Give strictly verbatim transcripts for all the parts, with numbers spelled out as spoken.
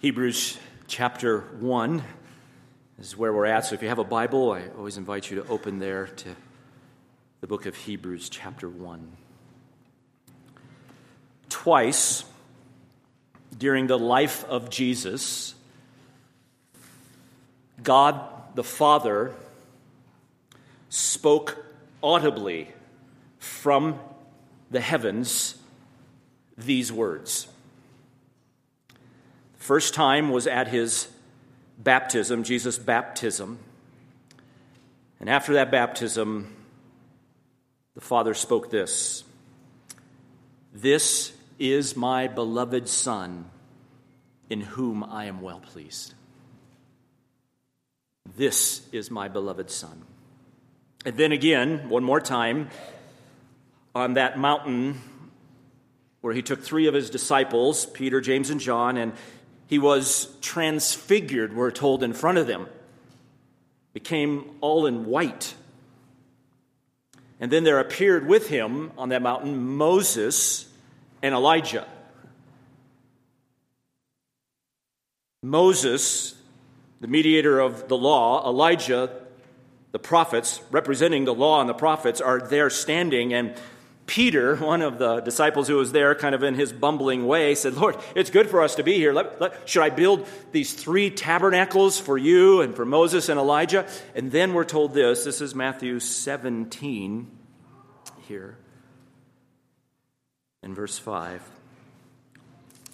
Hebrews chapter one is where we're at. So if you have a Bible, I always invite you to open there to the book of Hebrews chapter one. Twice during the life of Jesus, God the Father spoke audibly from the heavens these words. First time was at his baptism, Jesus' baptism. And after that baptism, the Father spoke this. This is my beloved Son, in whom I am well pleased. This is my beloved Son. And then again, one more time, on that mountain where he took three of his disciples, Peter, James, and John, and he was transfigured, we're told, in front of them, became all in white. And then there appeared with him on that mountain Moses and Elijah. Moses, the mediator of the law, Elijah, the prophets, representing the law and the prophets, are there standing, and Peter, one of the disciples who was there kind of in his bumbling way, said, Lord, it's good for us to be here. Let, let, should I build these three tabernacles for you and for Moses and Elijah? And then we're told this. This is Matthew seventeen here in verse five.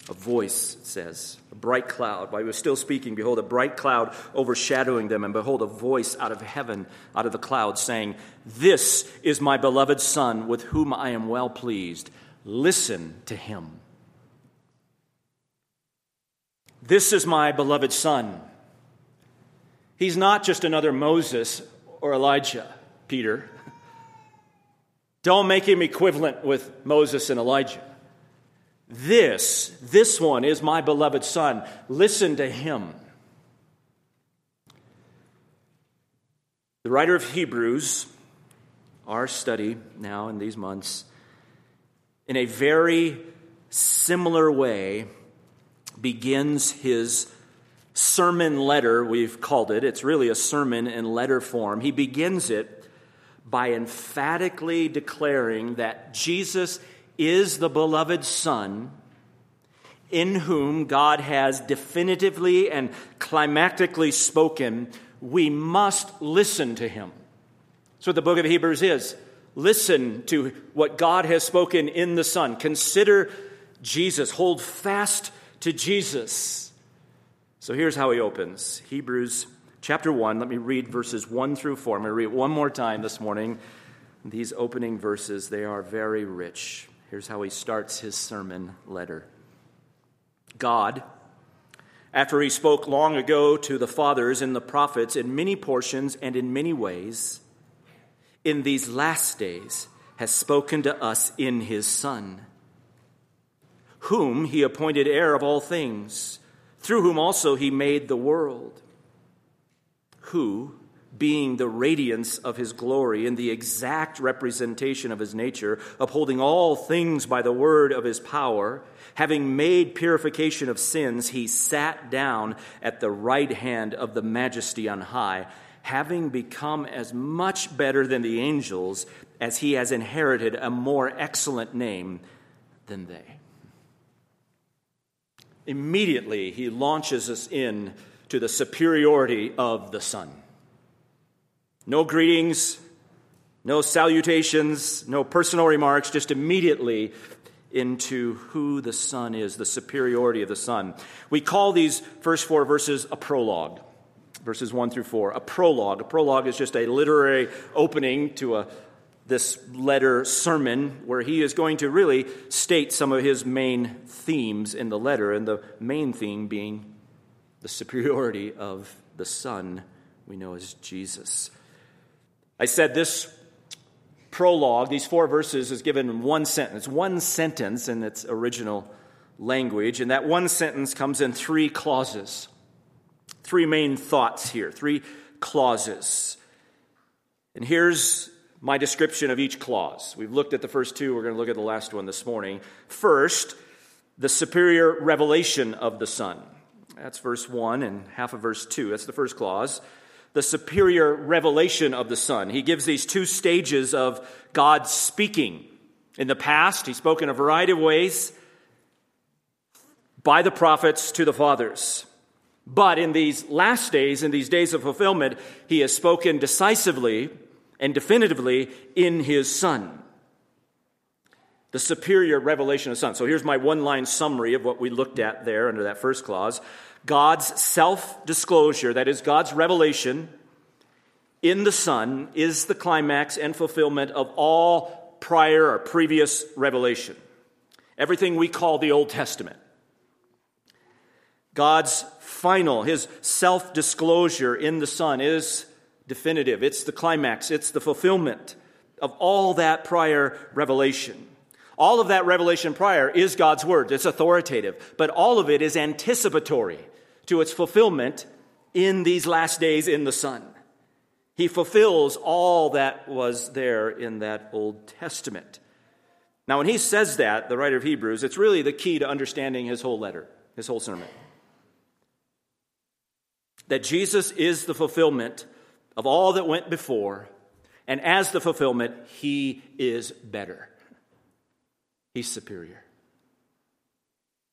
A voice, it says, a bright cloud. While he was still speaking, behold, a bright cloud overshadowing them. And behold, a voice out of heaven, out of the cloud, saying, This is my beloved Son, with whom I am well pleased. Listen to him. This is my beloved Son. He's not just another Moses or Elijah, Peter. Don't make him equivalent with Moses and Elijah. This, this one is my beloved Son. Listen to him. The writer of Hebrews, our study now in these months, in a very similar way, begins his sermon letter, we've called it. It's really a sermon in letter form. He begins it by emphatically declaring that Jesus is the beloved Son in whom God has definitively and climactically spoken. We must listen to him. That's what the book of Hebrews is. Listen to what God has spoken in the Son. Consider Jesus. Hold fast to Jesus. So here's how he opens. Hebrews chapter one. Let me read verses one through four. I'm going to read it one more time this morning. These opening verses, they are very rich. Here's how he starts his sermon letter. God, after he spoke long ago to the fathers and the prophets in many portions and in many ways, in these last days has spoken to us in his Son, whom he appointed heir of all things, through whom also he made the world, who, being the radiance of his glory and the exact representation of his nature, upholding all things by the word of his power, having made purification of sins, he sat down at the right hand of the Majesty on high, having become as much better than the angels as he has inherited a more excellent name than they. Immediately, he launches us in to the superiority of the Son. No greetings, no salutations, no personal remarks, just immediately into who the Son is, the superiority of the Son. We call these first four verses a prologue, verses one through four, a prologue. A prologue is just a literary opening to a this letter sermon where he is going to really state some of his main themes in the letter, and the main theme being the superiority of the Son we know as Jesus. I said this prologue, these four verses, is given in one sentence, one sentence in its original language, and that one sentence comes in three clauses, three main thoughts here, three clauses. And here's my description of each clause. We've looked at the first two. We're going to look at the last one this morning. First, the superior revelation of the Son. That's verse one and half of verse two. That's the first clause. The superior revelation of the Son. He gives these two stages of God speaking. In the past, he spoke in a variety of ways by the prophets to the fathers. But in these last days, in these days of fulfillment, he has spoken decisively and definitively in his Son. The superior revelation of the Son. So here's my one-line summary of what we looked at there under that first clause. God's self-disclosure, that is God's revelation in the Son, is the climax and fulfillment of all prior or previous revelation. Everything we call the Old Testament. God's final, his self-disclosure in the Son is definitive. It's the climax. It's the fulfillment of all that prior revelation. All of that revelation prior is God's word. It's authoritative. But all of it is anticipatory to its fulfillment in these last days in the Son. He fulfills all that was there in that Old Testament. Now, when he says that, the writer of Hebrews, it's really the key to understanding his whole letter, his whole sermon. That Jesus is the fulfillment of all that went before, and as the fulfillment, he is better. He's superior.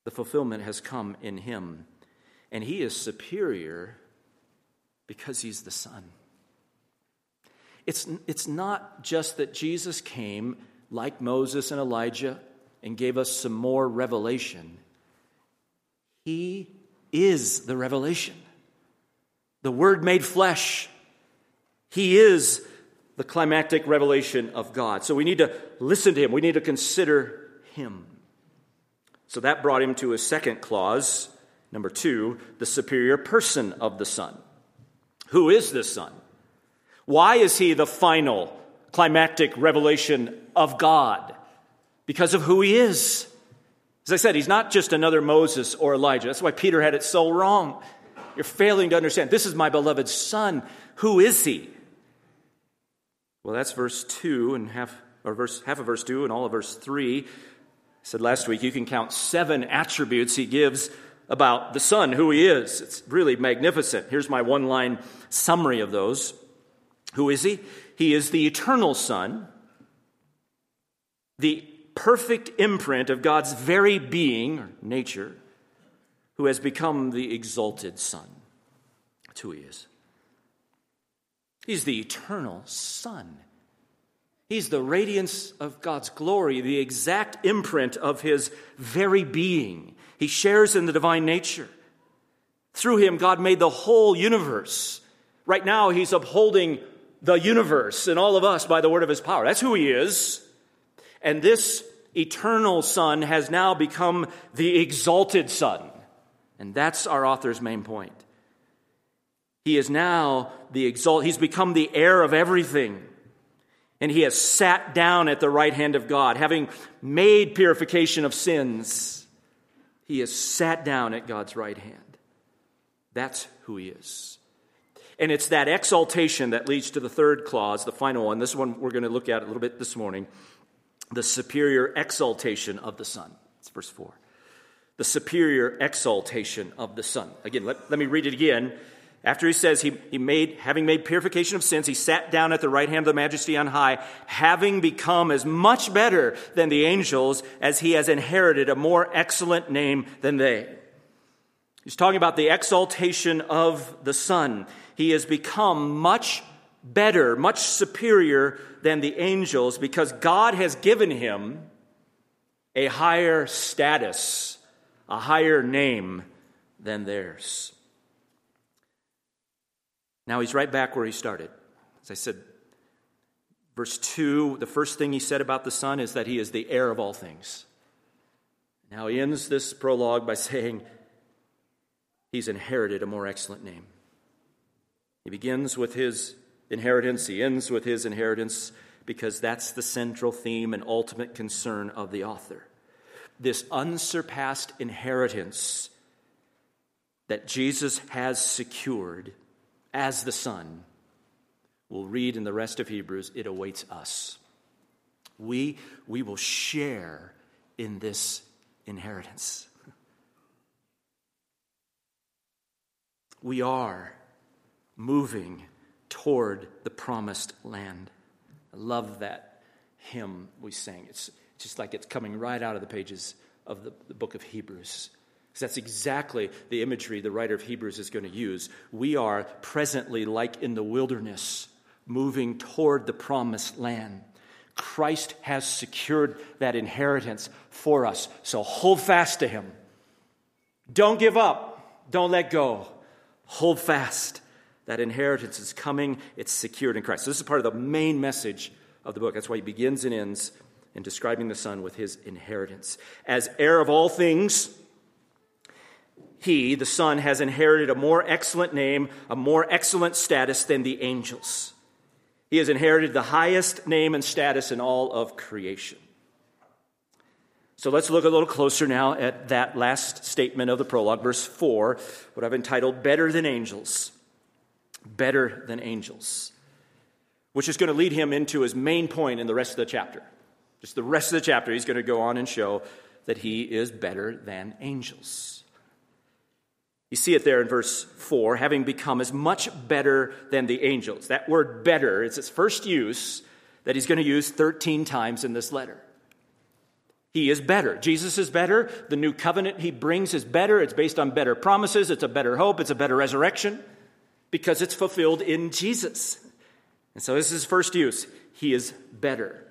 The fulfillment has come in him. And he is superior because he's the Son. It's, it's not just that Jesus came like Moses and Elijah and gave us some more revelation. He is the revelation. The Word made flesh. He is the climactic revelation of God. So we need to listen to him. We need to consider him. So that brought him to his second clause, number two, the superior person of the Son. Who is this Son? Why is he the final climactic revelation of God? Because of who he is. As I said, he's not just another Moses or Elijah. That's why Peter had it so wrong. You're failing to understand. This is my beloved Son. Who is he? Well, that's verse two and half, or verse half of verse two and all of verse three. I said last week, you can count seven attributes he gives about the Son, who he is. It's really magnificent. Here's my one-line summary of those. Who is he? He is the eternal Son, the perfect imprint of God's very being, or nature, who has become the exalted Son. That's who he is. He's the eternal Son. He's the radiance of God's glory, the exact imprint of his very being. He shares in the divine nature. Through him, God made the whole universe. Right now, he's upholding the universe and all of us by the word of his power. That's who he is. And this eternal Son has now become the exalted Son. And that's our author's main point. He is now the exalted. He's become the heir of everything. And he has sat down at the right hand of God, having made purification of sins. He has sat down at God's right hand. That's who he is. And it's that exaltation that leads to the third clause, the final one. This one we're going to look at a little bit this morning. The superior exaltation of the Son. It's verse four. The superior exaltation of the Son. Again, let, let me read it again. After he says, he, he made, having made purification of sins, he sat down at the right hand of the majesty on high, having become as much better than the angels as he has inherited a more excellent name than they. He's talking about the exaltation of the Son. He has become much better, much superior than the angels because God has given him a higher status, a higher name than theirs. Now he's right back where he started. As I said, verse two, the first thing he said about the Son is that he is the heir of all things. Now he ends this prologue by saying he's inherited a more excellent name. He begins with his inheritance. He ends with his inheritance because that's the central theme and ultimate concern of the author. This unsurpassed inheritance that Jesus has secured as the Son, we'll read in the rest of Hebrews, it awaits us. We, we will share in this inheritance. we are moving toward the promised land. I love that hymn we sang. It's just like it's coming right out of the pages of the, the book of Hebrews. Because that's exactly the imagery the writer of Hebrews is going to use. We are presently like in the wilderness, moving toward the promised land. Christ has secured that inheritance for us. So hold fast to him. Don't give up. Don't let go. Hold fast. That inheritance is coming. It's secured in Christ. So this is part of the main message of the book. That's why he begins and ends in describing the Son with his inheritance. As heir of all things, he, the Son, has inherited a more excellent name, a more excellent status than the angels. He has inherited the highest name and status in all of creation. So let's look a little closer now at that last statement of the prologue, verse four, what I've entitled, Better Than Angels. Better than angels, which is going to lead him into his main point in the rest of the chapter. Just the rest of the chapter, he's going to go on and show that he is better than angels. You see it there in verse four, having become as much better than the angels. That word better is its first use that he's going to use thirteen times in this letter. He is better. Jesus is better. The new covenant he brings is better. It's based on better promises. It's a better hope. It's a better resurrection. Because it's fulfilled in Jesus. And so this is his first use. He is better.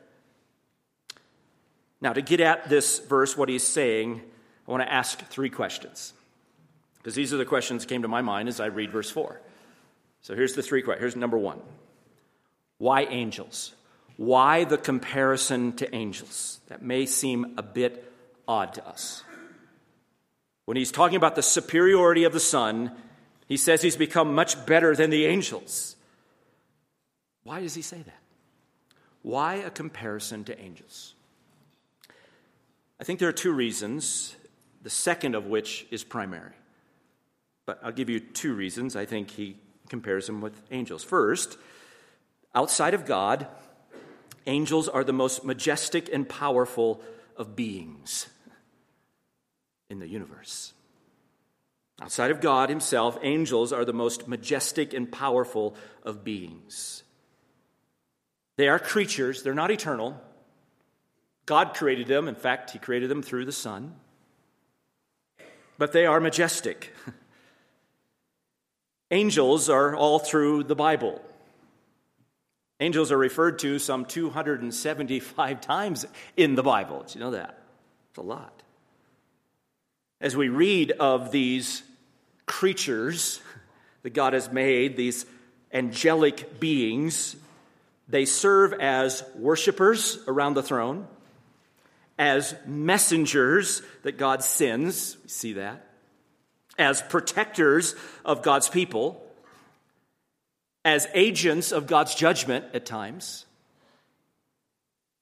Now, to get at this verse, what he's saying, I want to ask three questions. Because these are the questions that came to my mind as I read verse four. So here's the three questions. Here's number one. Why angels? Why the comparison to angels? That may seem a bit odd to us. When he's talking about the superiority of the Son, he says he's become much better than the angels. Why does he say that? Why a comparison to angels? I think there are two reasons, the second of which is primary. But I'll give you two reasons I think he compares him with angels. First, outside of God, angels are the most majestic and powerful of beings in the universe. Outside of God himself, angels are the most majestic and powerful of beings. They are creatures. They're not eternal. God created them. In fact, he created them through the Son. But they are majestic. Angels are all through the Bible. Angels are referred to some two hundred seventy-five times in the Bible. Did you know that? It's a lot. As we read of these creatures that God has made, these angelic beings, they serve as worshipers around the throne, as messengers that God sends, we see that, as protectors of God's people, as agents of God's judgment at times,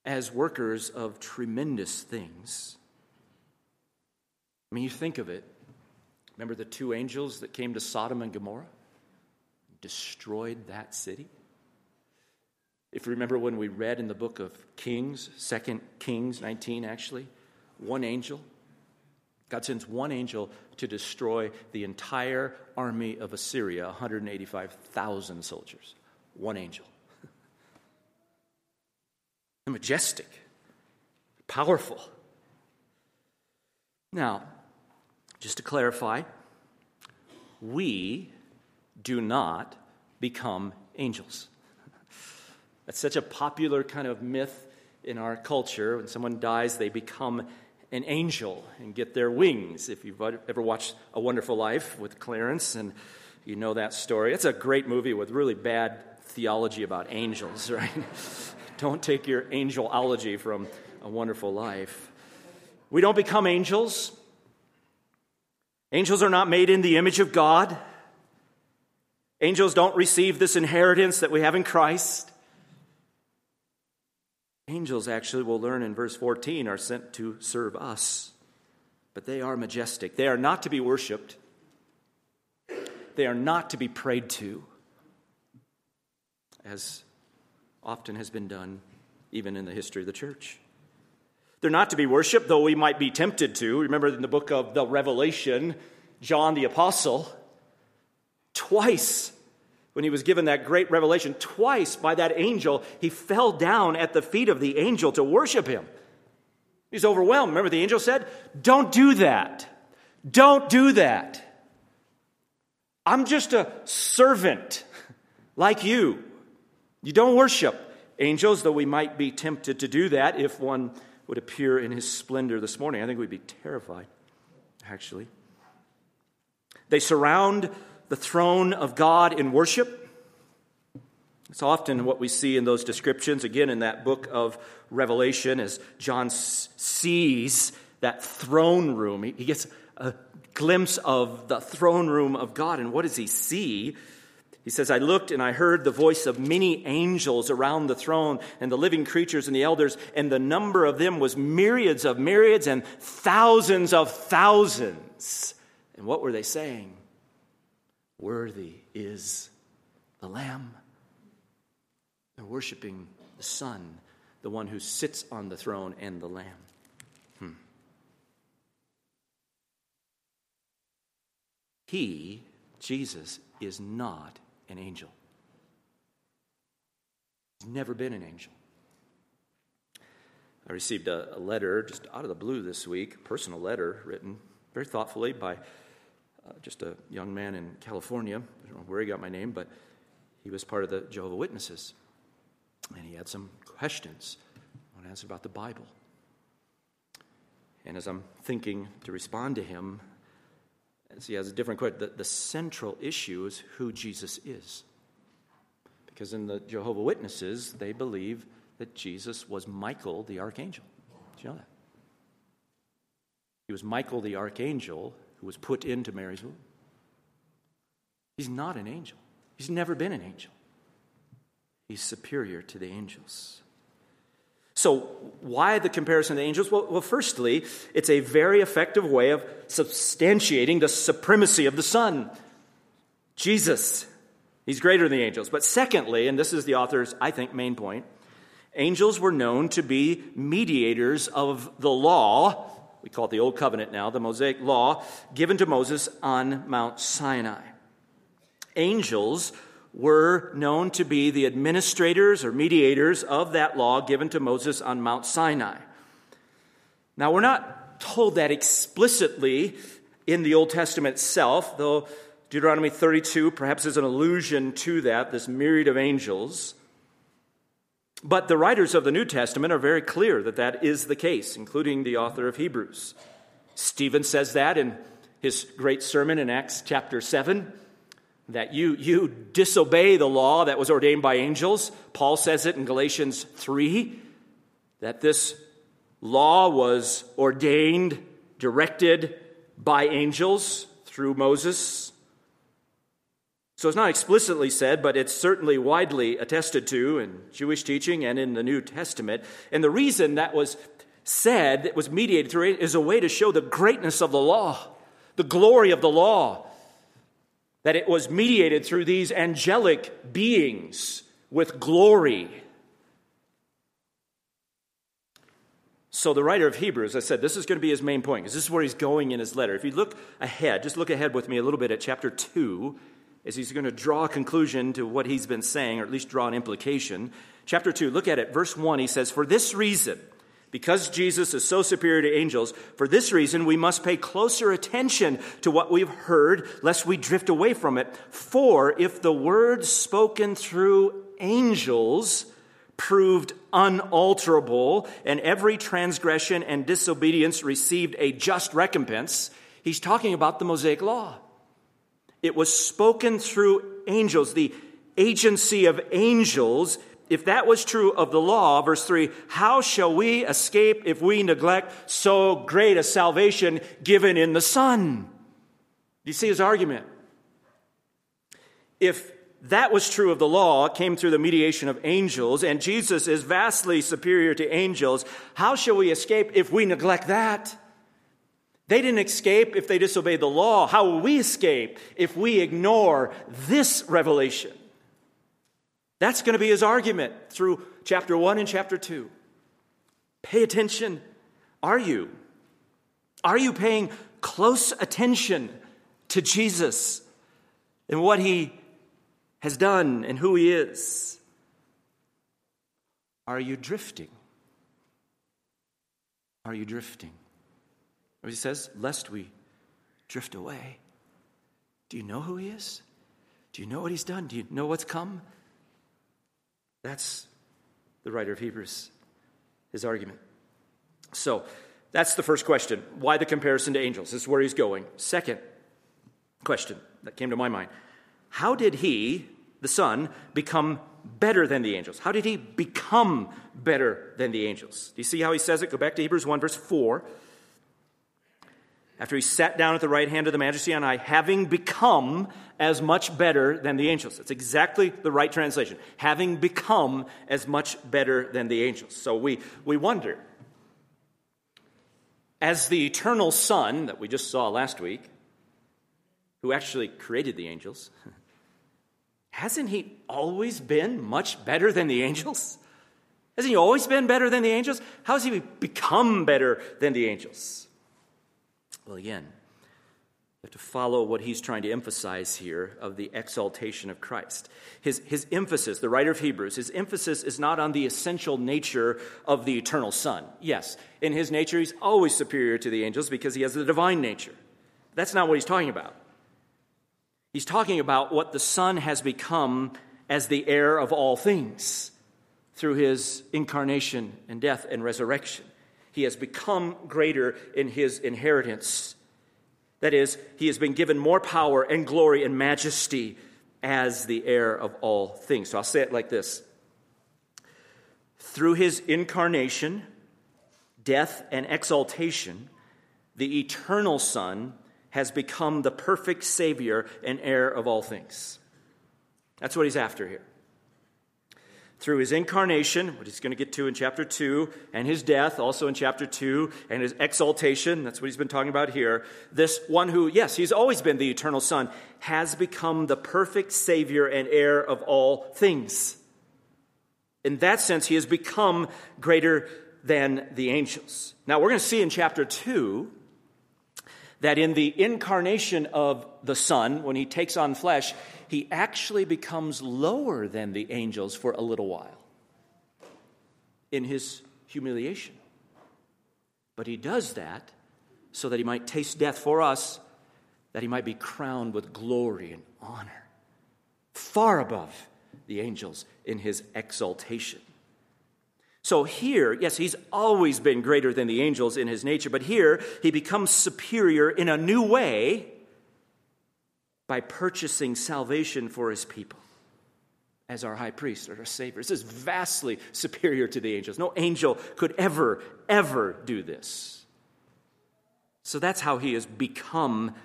as workers of tremendous things. I mean, you think of it. Remember the two angels that came to Sodom and Gomorrah? Destroyed that city? If you remember when we read in the book of Kings, Second Kings nineteen actually, one angel, God sends one angel to destroy the entire army of Assyria, one hundred eighty-five thousand soldiers. One angel. They're majestic, powerful. Now, just to clarify, we do not become angels. That's such a popular kind of myth in our culture. When someone dies, they become an angel and get their wings. If you've ever watched A Wonderful Life with Clarence, and you know that story. It's a great movie with really bad theology about angels, right? Don't take your angelology from A Wonderful Life. We don't become angels. Angels are not made in the image of God. Angels don't receive this inheritance that we have in Christ. Angels, actually, we'll learn in verse fourteen, are sent to serve us. But they are majestic. They are not to be worshipped. They are not to be prayed to, as often has been done, even in the history of the church. They're not to be worshipped, though we might be tempted to. Remember in the book of the Revelation, John the Apostle Twice, when he was given that great revelation, twice by that angel, he fell down at the feet of the angel to worship him. He's overwhelmed. Remember, the angel said, don't do that. Don't do that. I'm just a servant like you. You don't worship angels, though we might be tempted to do that if one would appear in his splendor this morning. I think we'd be terrified, actually. They surround the throne of God in worship. It's often what we see in those descriptions, again, in that book of Revelation, as John sees that throne room. He gets a glimpse of the throne room of God, and what does he see? He says, I looked and I heard the voice of many angels around the throne and the living creatures and the elders, and the number of them was myriads of myriads and thousands of thousands. And what were they saying? Worthy is the Lamb. They're worshiping the Son, the one who sits on the throne, and the Lamb. Hmm. He, Jesus, is not an angel. He's never been an angel. I received a, a letter just out of the blue this week, a personal letter written very thoughtfully by uh, just a young man in California. I don't know where he got my name, but he was part of the Jehovah Witnesses, and he had some questions I want to ask about the Bible. And as I'm thinking to respond to him, as he has a different question, the, the central issue is who Jesus is. Because in the Jehovah Witnesses, they believe that Jesus was Michael the archangel. Did you know that? He was Michael the archangel who was put into Mary's womb. He's not an angel. He's never been an angel. He's superior to the angels. So why the comparison to angels? Well, well, firstly, it's a very effective way of substantiating the supremacy of the Son. Jesus, he's greater than the angels. But secondly, and this is the author's, I think, main point, angels were known to be mediators of the law. We call it the Old Covenant now, the Mosaic Law, given to Moses on Mount Sinai. Angels were known to be the administrators or mediators of that law given to Moses on Mount Sinai. Now, we're not told that explicitly in the Old Testament itself, though Deuteronomy thirty-two perhaps is an allusion to that, this myriad of angels. But the writers of the New Testament are very clear that that is the case, including the author of Hebrews. Stephen says that in his great sermon in Acts chapter seven, that you, you disobey the law that was ordained by angels. Paul says it in Galatians three, that this law was ordained, directed by angels through Moses. So it's not explicitly said, but it's certainly widely attested to in Jewish teaching and in the New Testament. And the reason that was said, that was mediated through it, is a way to show the greatness of the law, the glory of the law, that it was mediated through these angelic beings with glory. So the writer of Hebrews, I said, this is going to be his main point, because this is where he's going in his letter. If you look ahead, just look ahead with me a little bit at chapter two, is he's going to draw a conclusion to what he's been saying, or at least draw an implication. Chapter two, look at it. Verse one, he says, for this reason, because Jesus is so superior to angels, for this reason we must pay closer attention to what we've heard, lest we drift away from it. For if the words spoken through angels proved unalterable, and every transgression and disobedience received a just recompense, he's talking about the Mosaic Law. It was spoken through angels, the agency of angels. If that was true of the law, verse three, how shall we escape if we neglect so great a salvation given in the Son? Do you see his argument? If that was true of the law, it came through the mediation of angels, and Jesus is vastly superior to angels, how shall we escape if we neglect that? They didn't escape if they disobeyed the law. How will we escape if we ignore this revelation? That's going to be his argument through chapter one and chapter two. Pay attention. Are you? Are you paying close attention to Jesus? and what he has done and who he is. Are you drifting? Are you drifting? Or he says, lest we drift away. Do you know who he is? Do you know what he's done? Do you know what's come? That's the writer of Hebrews, his argument. So that's the first question. Why the comparison to angels? This is where he's going. Second question that came to my mind. How did he, the Son, become better than the angels? How did he become better than the angels? Do you see how he says it? Go back to Hebrews one, verse four. After he sat down at the right hand of the majesty on high, having become as much better than the angels. That's exactly the right translation. Having become as much better than the angels. So we, we wonder, as the eternal Son that we just saw last week, who actually created the angels, hasn't he always been much better than the angels? Hasn't he always been better than the angels? How has he become better than the angels? Well, again, you have to follow what he's trying to emphasize here of the exaltation of Christ. His, his emphasis, the writer of Hebrews, his emphasis is not on the essential nature of the eternal Son. Yes, in his nature, he's always superior to the angels because he has the divine nature. That's not what he's talking about. He's talking about what the Son has become as the heir of all things through his incarnation and death and resurrection. He has become greater in his inheritance. That is, he has been given more power and glory and majesty as the heir of all things. So I'll say it like this. Through his incarnation, death, and exaltation, the eternal Son has become the perfect Savior and heir of all things. That's what he's after here. Through his incarnation, what he's going to get to in chapter two, and his death, also in chapter two, and his exaltation, that's what he's been talking about here, this one who, yes, he's always been the eternal Son, has become the perfect Savior and heir of all things. In that sense, he has become greater than the angels. Now, we're going to see in chapter two, that in the incarnation of the Son, when he takes on flesh, he actually becomes lower than the angels for a little while in his humiliation. But he does that so that he might taste death for us, that he might be crowned with glory and honor, far above the angels in his exaltation. So here, yes, he's always been greater than the angels in his nature, but here he becomes superior in a new way by purchasing salvation for his people as our high priest or our Savior. This is vastly superior to the angels. No angel could ever, ever do this. So that's how he has become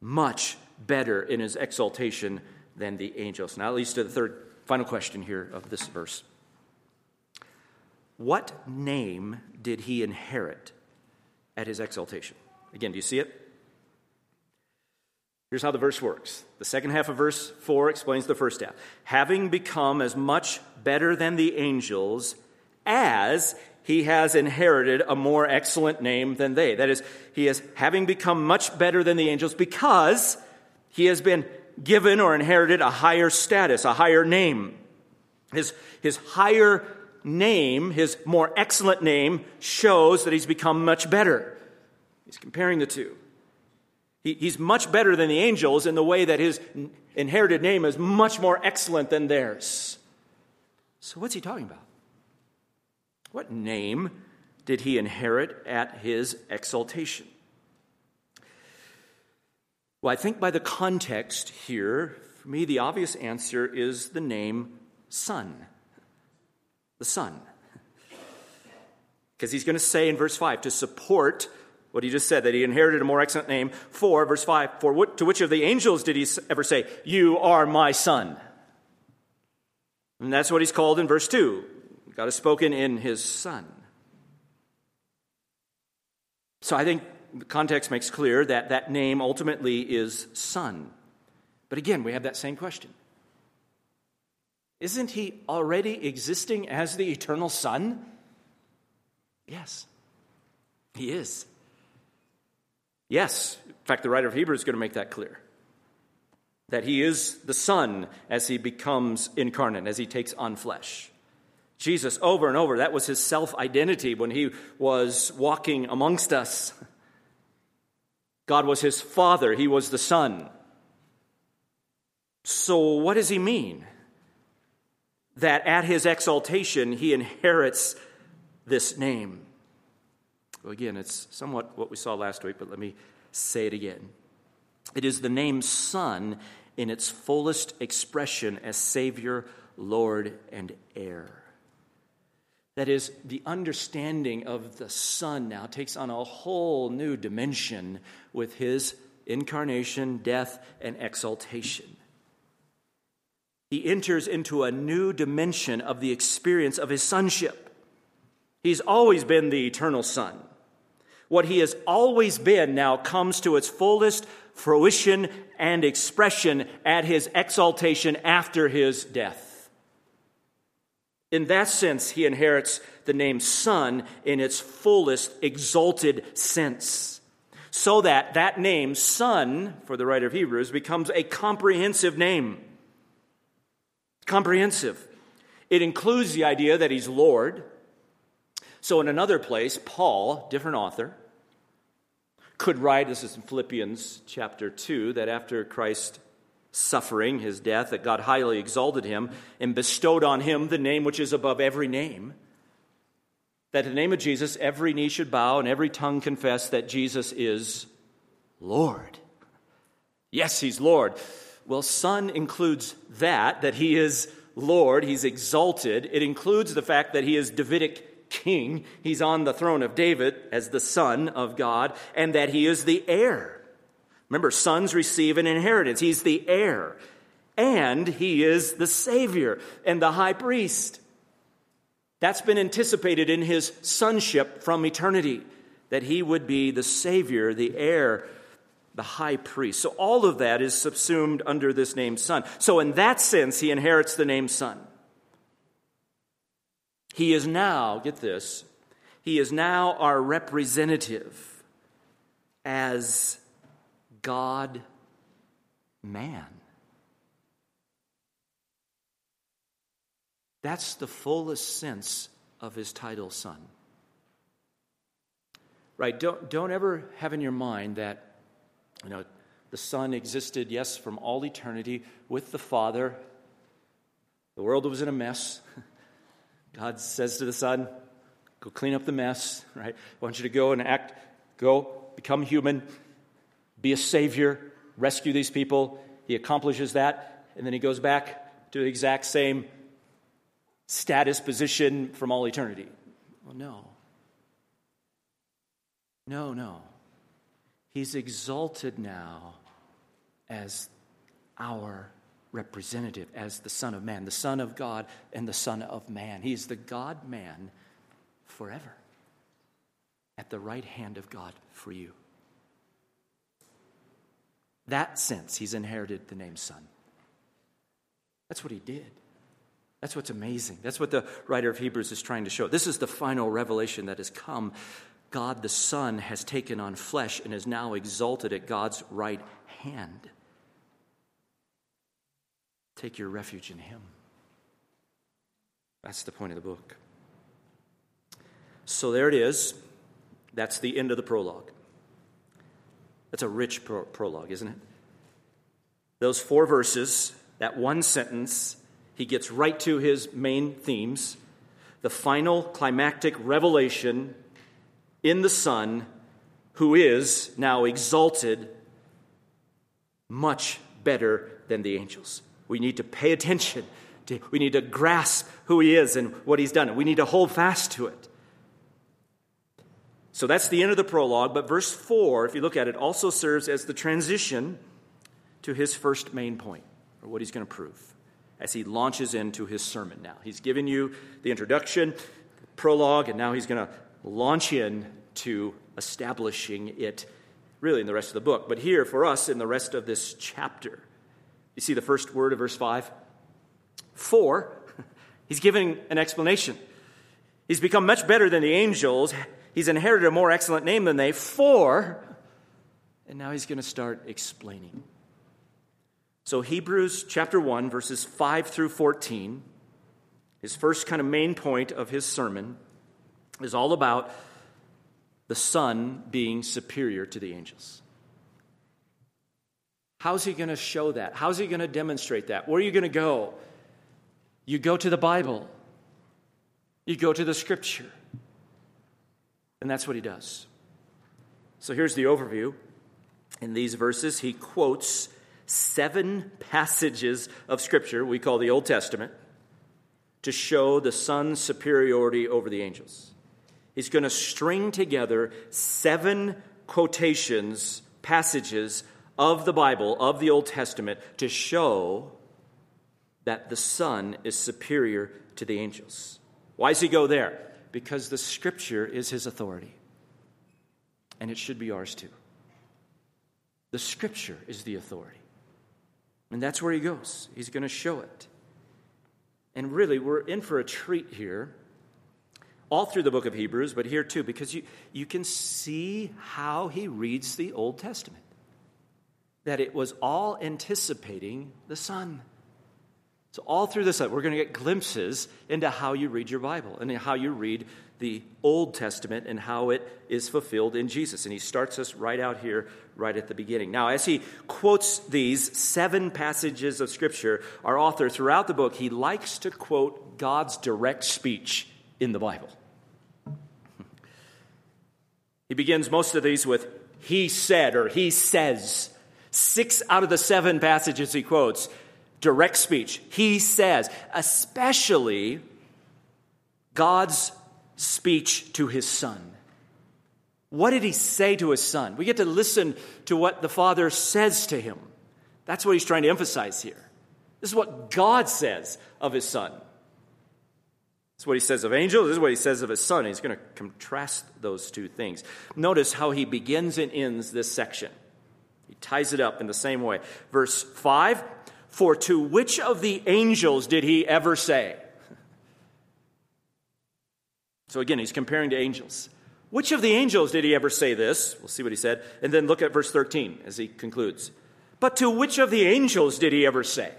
much better in his exaltation than the angels. Now, at least to the third, final question here of this verse. What name did he inherit at his exaltation? Again, do you see it? Here's how the verse works. The second half of verse four explains the first half. Having become as much better than the angels as he has inherited a more excellent name than they. That is, he is having become much better than the angels because he has been given or inherited a higher status, a higher name. His, his higher name, his more excellent name, shows that he's become much better. He's comparing the two. He, he's much better than the angels in the way that his inherited name is much more excellent than theirs. So what's he talking about? What name did he inherit at his exaltation? Well, I think by the context here, for me, the obvious answer is the name Son. The Son. Because he's going to say in verse five, to support what he just said, that he inherited a more excellent name, for, verse five, for what, to which of the angels did he ever say, you are my Son? And that's what he's called in verse two. God has spoken in his Son. So I think the context makes clear that that name ultimately is Son. But again, we have that same question. Isn't he already existing as the eternal Son? Yes, he is. Yes. In fact, the writer of Hebrews is going to make that clear. that he is the Son as he becomes incarnate, as he takes on flesh. Jesus, over and over, that was his self-identity when he was walking amongst us. God was his Father. He was the Son. So what does he mean? That at his exaltation, he inherits this name. Well, again, it's somewhat what we saw last week, but let me say it again. It is the name Son in its fullest expression as Savior, Lord, and Heir. That is, the understanding of the Son now takes on a whole new dimension with his incarnation, death, and exaltation. He enters into a new dimension of the experience of his sonship. He's always been the eternal Son. What he has always been now comes to its fullest fruition and expression at his exaltation after his death. In that sense, he inherits the name Son in its fullest exalted sense, so that that name, Son, for the writer of Hebrews, becomes a comprehensive name. Comprehensive. It includes the idea that he's Lord. So in another place, Paul, different author, could write, this is in Philippians chapter two, that after Christ's suffering, his death, that God highly exalted him and bestowed on him the name which is above every name, that in the name of Jesus every knee should bow and every tongue confess that Jesus is Lord. Yes, he's Lord. Well, Son includes that, that he is Lord, he's exalted. It includes the fact that he is Davidic King, he's on the throne of David as the Son of God, and that he is the heir. Remember, sons receive an inheritance. He's the heir, and he is the Savior and the high priest. That's been anticipated in his sonship from eternity, that he would be the Savior, the heir, the high priest. So all of that is subsumed under this name Son. So in that sense, he inherits the name Son. He is now, get this, he is now our representative as God-man. That's the fullest sense of his title, Son. Right, don't, don't ever have in your mind that, you know, the Son existed, yes, from all eternity with the Father. The world was in a mess. God says to the Son, go clean up the mess, right? I want you to go and act, go, become human, be a savior, rescue these people. He accomplishes that, and then he goes back to the exact same status position from all eternity. Well, no. No, no. He's exalted now as our representative, as the Son of Man, the Son of God and the Son of Man. He is the God-man forever at the right hand of God for you. That sense, he's inherited the name Son. That's what he did. That's what's amazing. That's what the writer of Hebrews is trying to show. This is the final revelation that has come. God the Son has taken on flesh and is now exalted at God's right hand. Take your refuge in him. That's the point of the book. So there it is. That's the end of the prologue. That's a rich pro- prologue, isn't it? Those four verses, that one sentence, he gets right to his main themes. The final climactic revelation in the Son, who is now exalted much better than the angels. We need to pay attention. To, we need to grasp who he is and what he's done. We need to hold fast to it. So that's the end of the prologue. But verse four, if you look at it, also serves as the transition to his first main point, or what he's going to prove, as he launches into his sermon now. He's given you the introduction, the prologue, and now he's going to launch in to establishing it really in the rest of the book. But here for us in the rest of this chapter, you see the first word of verse five? For, he's giving an explanation. He's become much better than the angels. He's inherited a more excellent name than they. For, and now he's going to start explaining. So Hebrews chapter one, verses five through fourteen, his first kind of main point of his sermon is all about the Son being superior to the angels. How's he going to show that? How's he going to demonstrate that? Where are you going to go? You go to the Bible. You go to the Scripture. And that's what he does. So here's the overview. In these verses, he quotes seven passages of Scripture we call the Old Testament to show the Son's superiority over the angels. He's going to string together seven quotations, passages of the Bible, of the Old Testament, to show that the Son is superior to the angels. Why does he go there? Because the Scripture is his authority. And it should be ours too. The Scripture is the authority. And that's where he goes. He's going to show it. And really, we're in for a treat here, all through the book of Hebrews, but here too, because you, you can see how he reads the Old Testament. That it was all anticipating the Son. So all through this, we're going to get glimpses into how you read your Bible and how you read the Old Testament and how it is fulfilled in Jesus. And he starts us right out here, right at the beginning. Now, as he quotes these seven passages of Scripture, our author throughout the book, he likes to quote God's direct speech in the Bible. He begins most of these with, he said, or he says. Six out of the seven passages he quotes, direct speech. He says, especially God's speech to his Son. What did he say to his Son? We get to listen to what the Father says to him. That's what he's trying to emphasize here. This is what God says of his Son. This is what he says of angels. This is what he says of his Son. He's going to contrast those two things. Notice how he begins and ends this section. He ties it up in the same way. Verse five, for to which of the angels did he ever say? So again, he's comparing to angels. Which of the angels did he ever say this? We'll see what he said. And then look at verse thirteen as he concludes. But to which of the angels did he ever say?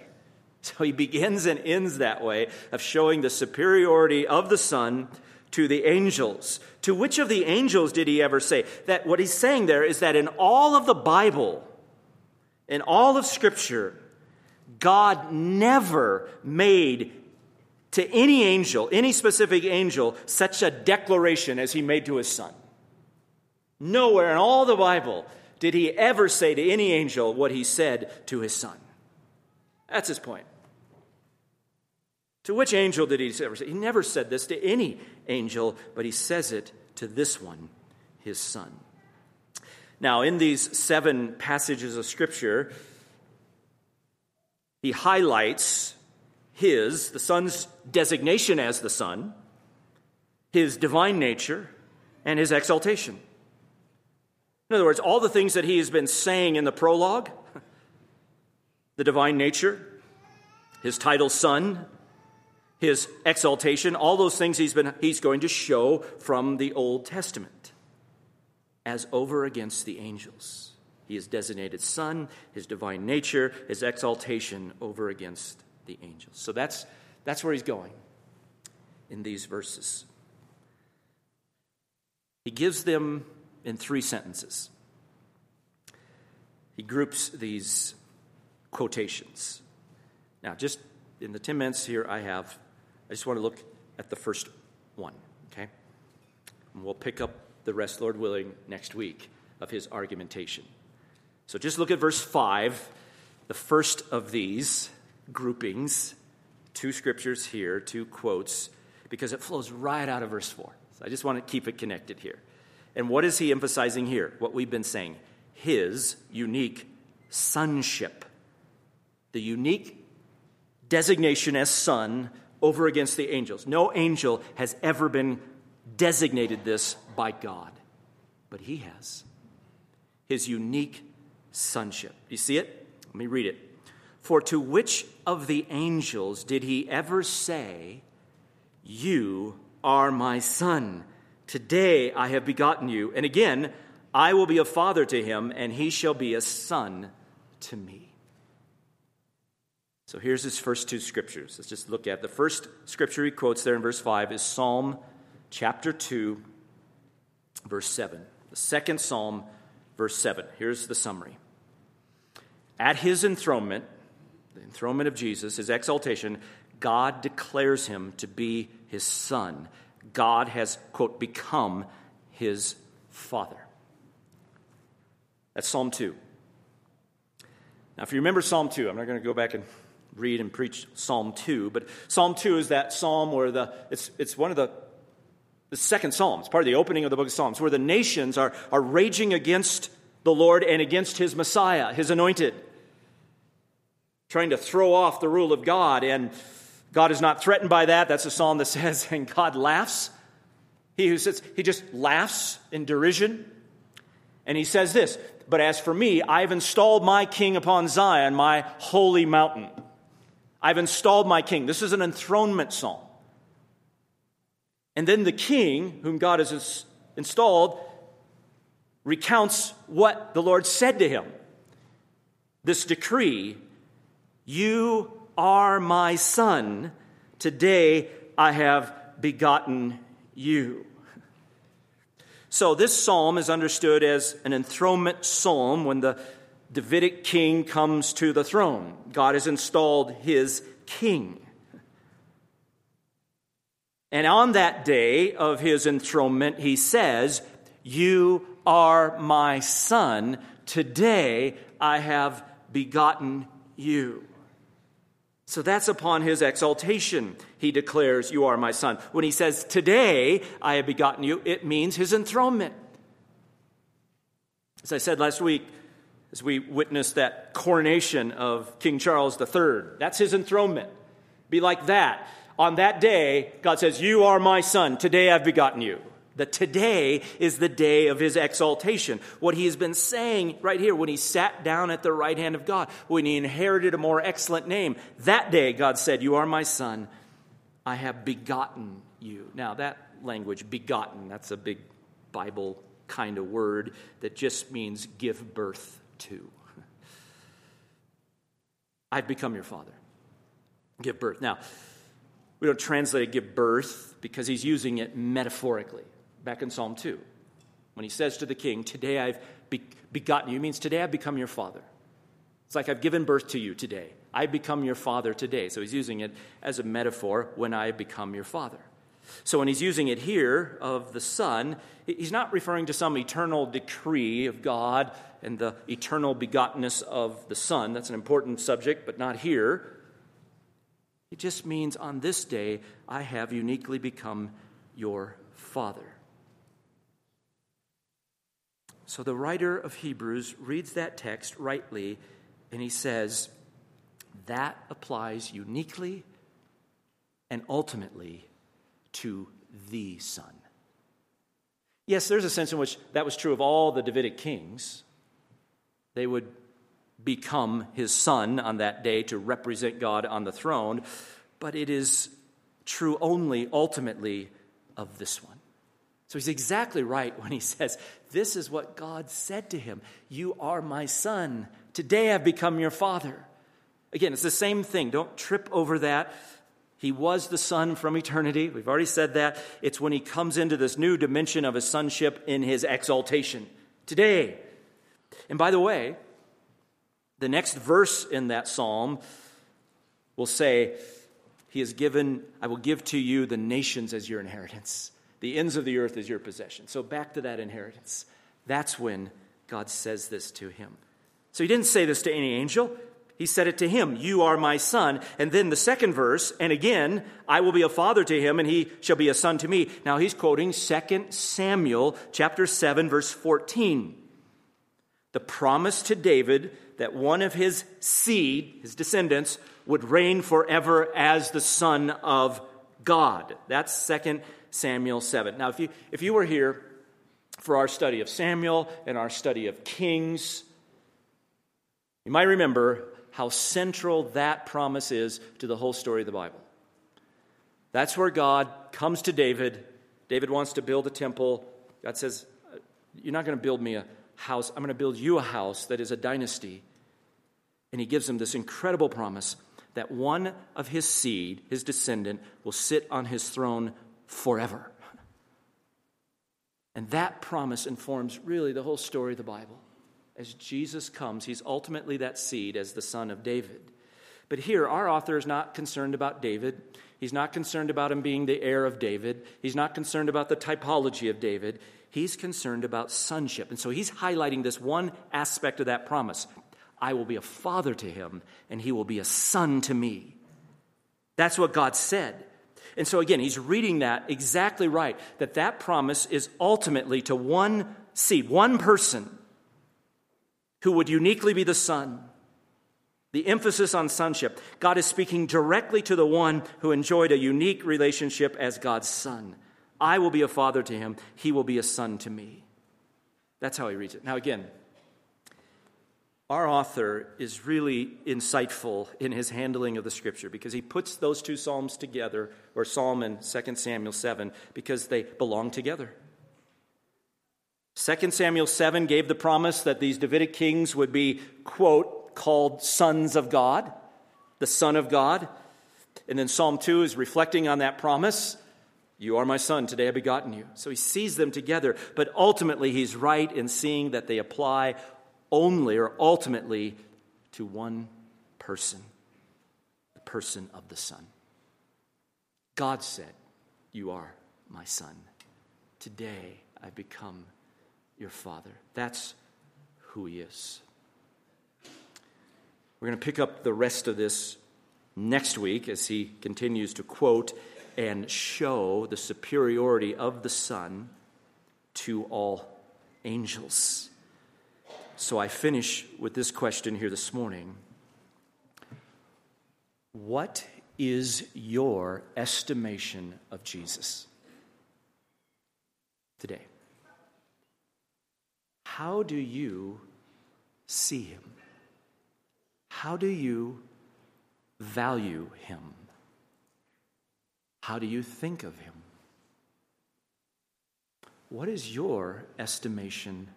So he begins and ends that way of showing the superiority of the Son to the angels. To which of the angels did he ever say? That what he's saying there is that in all of the Bible, in all of Scripture, God never made to any angel, any specific angel, such a declaration as he made to his Son. Nowhere in all the Bible did he ever say to any angel what he said to his Son. That's his point. To which angel did he ever say? He never said this to any angel, but he says it to this one, his Son. Now, in these seven passages of Scripture, he highlights his, the Son's designation as the Son, his divine nature, and his exaltation. In other words, all the things that he has been saying in the prologue, the divine nature, his title Son, his exaltation, all those things he's been he's going to show from the Old Testament as over against the angels. He is designated Son, his divine nature, his exaltation over against the angels. So that's, that's where he's going in these verses. He gives them in three sentences. He groups these quotations. Now, just in the ten minutes here I have, I just want to look at the first one, okay? And we'll pick up the rest, Lord willing, next week of his argumentation. So just look at verse five, the first of these groupings, two scriptures here, two quotes, because it flows right out of verse four. So I just want to keep it connected here. And what is he emphasizing here? What we've been saying, his unique sonship, the unique designation as Son over against the angels. No angel has ever been designated this by God, but he has. His unique sonship. You see it? Let me read it. For to which of the angels did he ever say, you are my Son, today I have begotten you, and again, I will be a father to him, and he shall be a son to me. So here's his first two scriptures. Let's just look at the first scripture he quotes there in verse five is Psalm chapter two, verse seven. The second Psalm, verse seven. Here's the summary. At his enthronement, the enthronement of Jesus, his exaltation, God declares him to be his son. God has, quote, become his father. That's Psalm two. Now, if you remember Psalm two, I'm not going to go back and read and preach Psalm two, but Psalm two is that psalm where the, it's it's one of the, the second psalm. It's part of the opening of the book of Psalms, where the nations are, are raging against the Lord and against his Messiah, his anointed, trying to throw off the rule of God, and God is not threatened by that. That's a psalm that says, and God laughs. He who sits, he just laughs in derision. And he says this, but as for me, I've installed my king upon Zion, my holy mountain. I've installed my king. This is an enthronement psalm. And then the king, whom God has installed, recounts what the Lord said to him. This decree, you are my son, today I have begotten you. So this psalm is understood as an enthronement psalm when the Davidic king comes to the throne. God has installed his king. And on that day of his enthronement, he says, you are my son, today I have begotten you. So that's upon his exaltation, he declares, you are my son. When he says, today I have begotten you, it means his enthronement. As I said last week, as we witnessed that coronation of King Charles the Third, that's his enthronement. Be like that. On that day, God says, you are my son, today I've begotten you. The today is the day of his exaltation. What he has been saying right here when he sat down at the right hand of God, when he inherited a more excellent name. That day, God said, you are my son. I have begotten you. Now, that language, begotten, that's a big Bible kind of word that just means give birth to. I've become your father. Give birth. Now, we don't translate give birth because he's using it metaphorically. Back in Psalm two, when he says to the king, today I've begotten you, means today I've become your father. It's like I've given birth to you today. I become your father today. So he's using it as a metaphor, when I become your father. So when he's using it here of the son, he's not referring to some eternal decree of God and the eternal begottenness of the son. That's an important subject, but not here. It just means on this day, I have uniquely become your father. So the writer of Hebrews reads that text rightly, and he says, that applies uniquely and ultimately to the son. Yes, there's a sense in which that was true of all the Davidic kings. They would become his son on that day to represent God on the throne, but it is true only ultimately of this one. So he's exactly right when he says, this is what God said to him. You are my son. Today I've become your father. Again, it's the same thing. Don't trip over that. He was the son from eternity. We've already said that. It's when he comes into this new dimension of his sonship in his exaltation. Today. And by the way, the next verse in that psalm will say, he has given, I will give to you the nations as your inheritance. The ends of the earth is your possession. So back to that inheritance. That's when God says this to him. So he didn't say this to any angel. He said it to him. You are my son. And then the second verse, and again, I will be a father to him, and he shall be a son to me. Now he's quoting Second Samuel chapter seven, verse fourteen. The promise to David that one of his seed, his descendants, would reign forever as the son of God. That's Second Samuel seven. Now, if you if you were here for our study of Samuel and our study of Kings, you might remember how central that promise is to the whole story of the Bible. That's where God comes to David. David wants to build a temple. God says, you're not going to build me a house. I'm going to build you a house that is a dynasty. And he gives him this incredible promise that one of his seed, his descendant, will sit on his throne forever. And that promise informs really the whole story of the Bible. As Jesus comes, he's ultimately that seed as the son of David. But here, our author is not concerned about David. He's not concerned about him being the heir of David. He's not concerned about the typology of David. He's concerned about sonship. And so he's highlighting this one aspect of that promise. I will be a father to him, and he will be a son to me. That's what God said. And so again, he's reading that exactly right, that that promise is ultimately to one seed, one person, who would uniquely be the son. The emphasis on sonship. God is speaking directly to the one who enjoyed a unique relationship as God's son. I will be a father to him. He will be a son to me. That's how he reads it. Now again, our author is really insightful in his handling of the scripture because he puts those two psalms together, or Psalm and Second Samuel seven, because they belong together. Second Samuel seven gave the promise that these Davidic kings would be, quote, called sons of God, the Son of God. And then Psalm two is reflecting on that promise. You are my son, today I begotten you. So he sees them together, but ultimately he's right in seeing that they apply only or ultimately to one person, the person of the Son. God said, you are my son. Today I've become your father. That's who he is. We're going to pick up the rest of this next week as he continues to quote and show the superiority of the Son to all angels. So I finish with this question here this morning. What is your estimation of Jesus today? How do you see him? How do you value him? How do you think of him? What is your estimation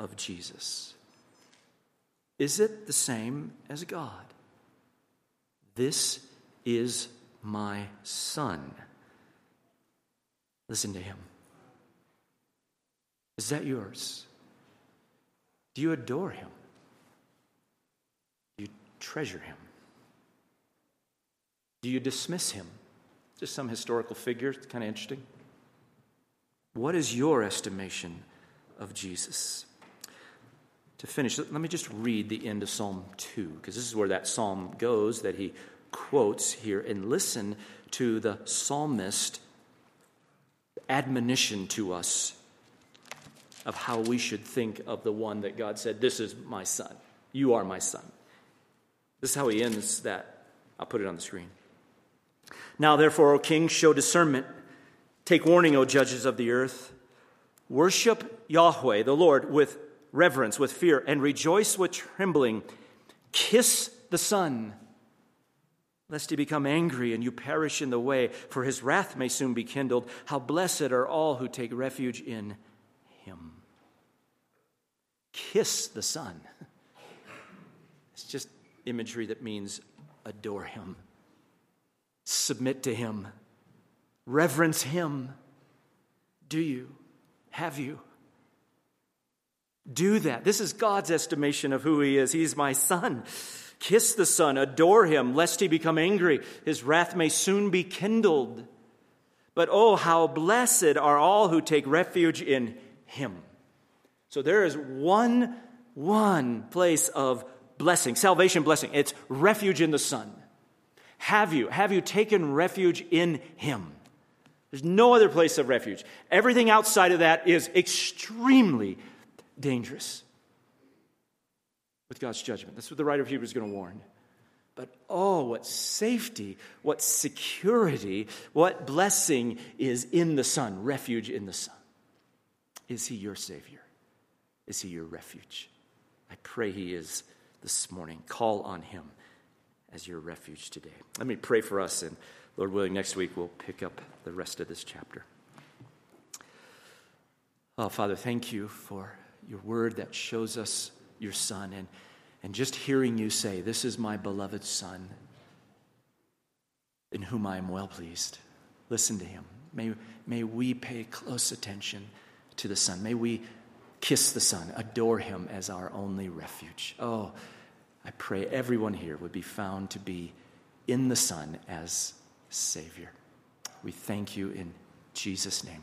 of Jesus? Is it the same as God? This is my son. Listen to him. Is that yours? Do you adore him? Do you treasure him? Do you dismiss him? Just some historical figure. It's kind of interesting. What is your estimation of Jesus? To finish, let me just read the end of Psalm two, because this is where that psalm goes that he quotes here. And listen to the psalmist's admonition to us of how we should think of the one that God said, this is my son. You are my son. This is how he ends that. I'll put it on the screen. Now, therefore, O kings, show discernment. Take warning, O judges of the earth. Worship Yahweh, the Lord, with reverence, with fear, and rejoice with trembling. Kiss the Son, lest he become angry and you perish in the way, for his wrath may soon be kindled. How blessed are all who take refuge in him. Kiss the Son. It's just imagery that means adore him, submit to him, reverence him. Do you? Have you? Do that. This is God's estimation of who he is. He's my son. Kiss the Son, adore him, lest he become angry. His wrath may soon be kindled. But oh, how blessed are all who take refuge in him. So there is one, one place of blessing, salvation blessing. It's refuge in the Son. Have you, have you taken refuge in him? There's no other place of refuge. Everything outside of that is extremely dangerous with God's judgment. That's what the writer of Hebrews is going to warn. But oh, what safety, what security, what blessing is in the Son, refuge in the Son. Is he your Savior? Is he your refuge? I pray he is this morning. Call on him as your refuge today. Let me pray for us, and Lord willing, next week we'll pick up the rest of this chapter. Oh, Father, thank you for your word that shows us your Son, and, and just hearing you say, this is my beloved Son, in whom I am well pleased. Listen to him. May, may we pay close attention to the Son. May we kiss the Son, adore him as our only refuge. Oh, I pray everyone here would be found to be in the Son as Savior. We thank you in Jesus' name.